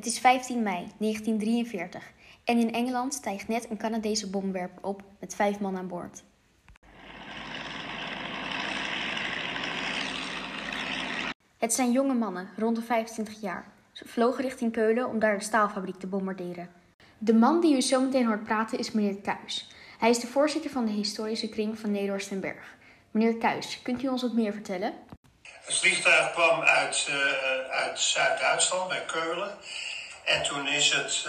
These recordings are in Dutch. Het is 15 mei 1943 en in Engeland stijgt net een Canadese bommenwerper op met 5 man aan boord. Het zijn jonge mannen, rond de 25 jaar. Ze vlogen richting Keulen om daar de staalfabriek te bombarderen. De man die u zo meteen hoort praten is meneer Kuijs. Hij is de voorzitter van de historische kring van Nederhorst den Berg. Meneer Kuijs, kunt u ons wat meer vertellen? Het vliegtuig kwam uit Zuid-Duitsland, bij Keulen. En toen is het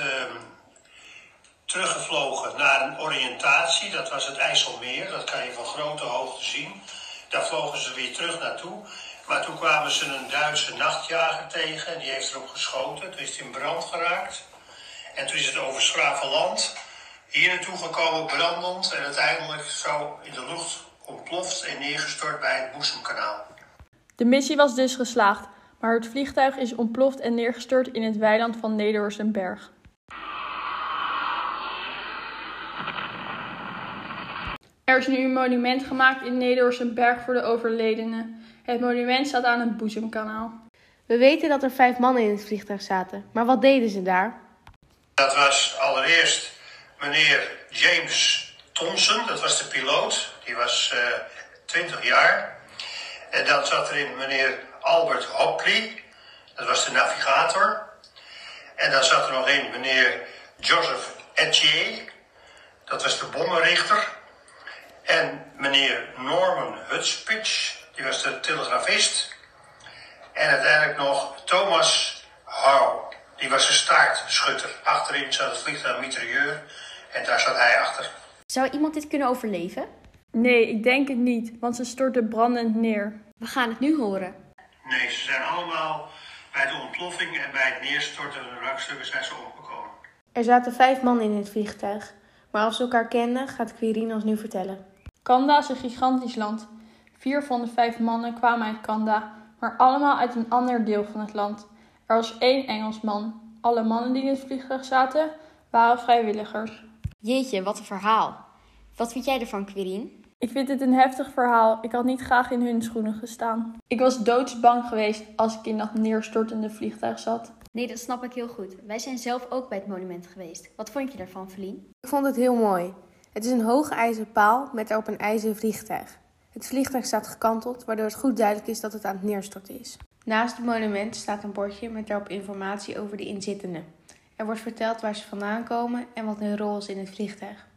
teruggevlogen naar een oriëntatie. Dat was het IJsselmeer, dat kan je van grote hoogte zien. Daar vlogen ze weer terug naartoe. Maar toen kwamen ze een Duitse nachtjager tegen en die heeft erop geschoten. Toen is het in brand geraakt. En toen is het over 's-Gravenland hier naartoe gekomen, brandend. En uiteindelijk zo in de lucht ontploft en neergestort bij het Boezemkanaal. De missie was dus geslaagd, maar het vliegtuig is ontploft en neergestort in het weiland van Nederhorst den Berg. Er is nu een monument gemaakt in Nederhorst den Berg voor de overledenen. Het monument staat aan het Boezemkanaal. We weten dat er 5 mannen in het vliegtuig zaten, maar wat deden ze daar? Dat was allereerst meneer James Thomson, dat was de piloot, die was 20 jaar. En dan zat erin meneer Albert Hopley, dat was de navigator. En dan zat er nog in meneer Joseph Etier, dat was de bommenrichter. En meneer Norman Hutspeech, die was de telegrafist. En uiteindelijk nog Thomas Howe, die was de staartschutter. Achterin zat het vliegtuig mitrailleur en daar zat hij achter. Zou iemand dit kunnen overleven? Nee, ik denk het niet, want ze storten brandend neer. We gaan het nu horen. Nee, ze zijn allemaal bij de ontploffing en bij het neerstorten van de wrakstukken zijn ze omgekomen. Er zaten 5 man in het vliegtuig. Maar als ze elkaar kenden, gaat Quirin ons nu vertellen. Kanda is een gigantisch land. 4 van de 5 mannen kwamen uit Kanda, maar allemaal uit een ander deel van het land. Er was 1 Engelsman. Alle mannen die in het vliegtuig zaten, waren vrijwilligers. Jeetje, wat een verhaal. Wat vind jij ervan, Quirin? Ik vind dit een heftig verhaal. Ik had niet graag in hun schoenen gestaan. Ik was doodsbang geweest als ik in dat neerstortende vliegtuig zat. Nee, dat snap ik heel goed. Wij zijn zelf ook bij het monument geweest. Wat vond je daarvan, Feline? Ik vond het heel mooi. Het is een hoge ijzeren paal met op een ijzeren vliegtuig. Het vliegtuig staat gekanteld, waardoor het goed duidelijk is dat het aan het neerstorten is. Naast het monument staat een bordje met daarop informatie over de inzittenden. Er wordt verteld waar ze vandaan komen en wat hun rol is in het vliegtuig.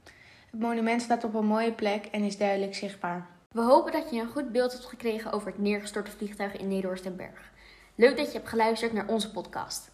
Het monument staat op een mooie plek en is duidelijk zichtbaar. We hopen dat je een goed beeld hebt gekregen over het neergestorte vliegtuig in Nederhorst den Berg. Leuk dat je hebt geluisterd naar onze podcast.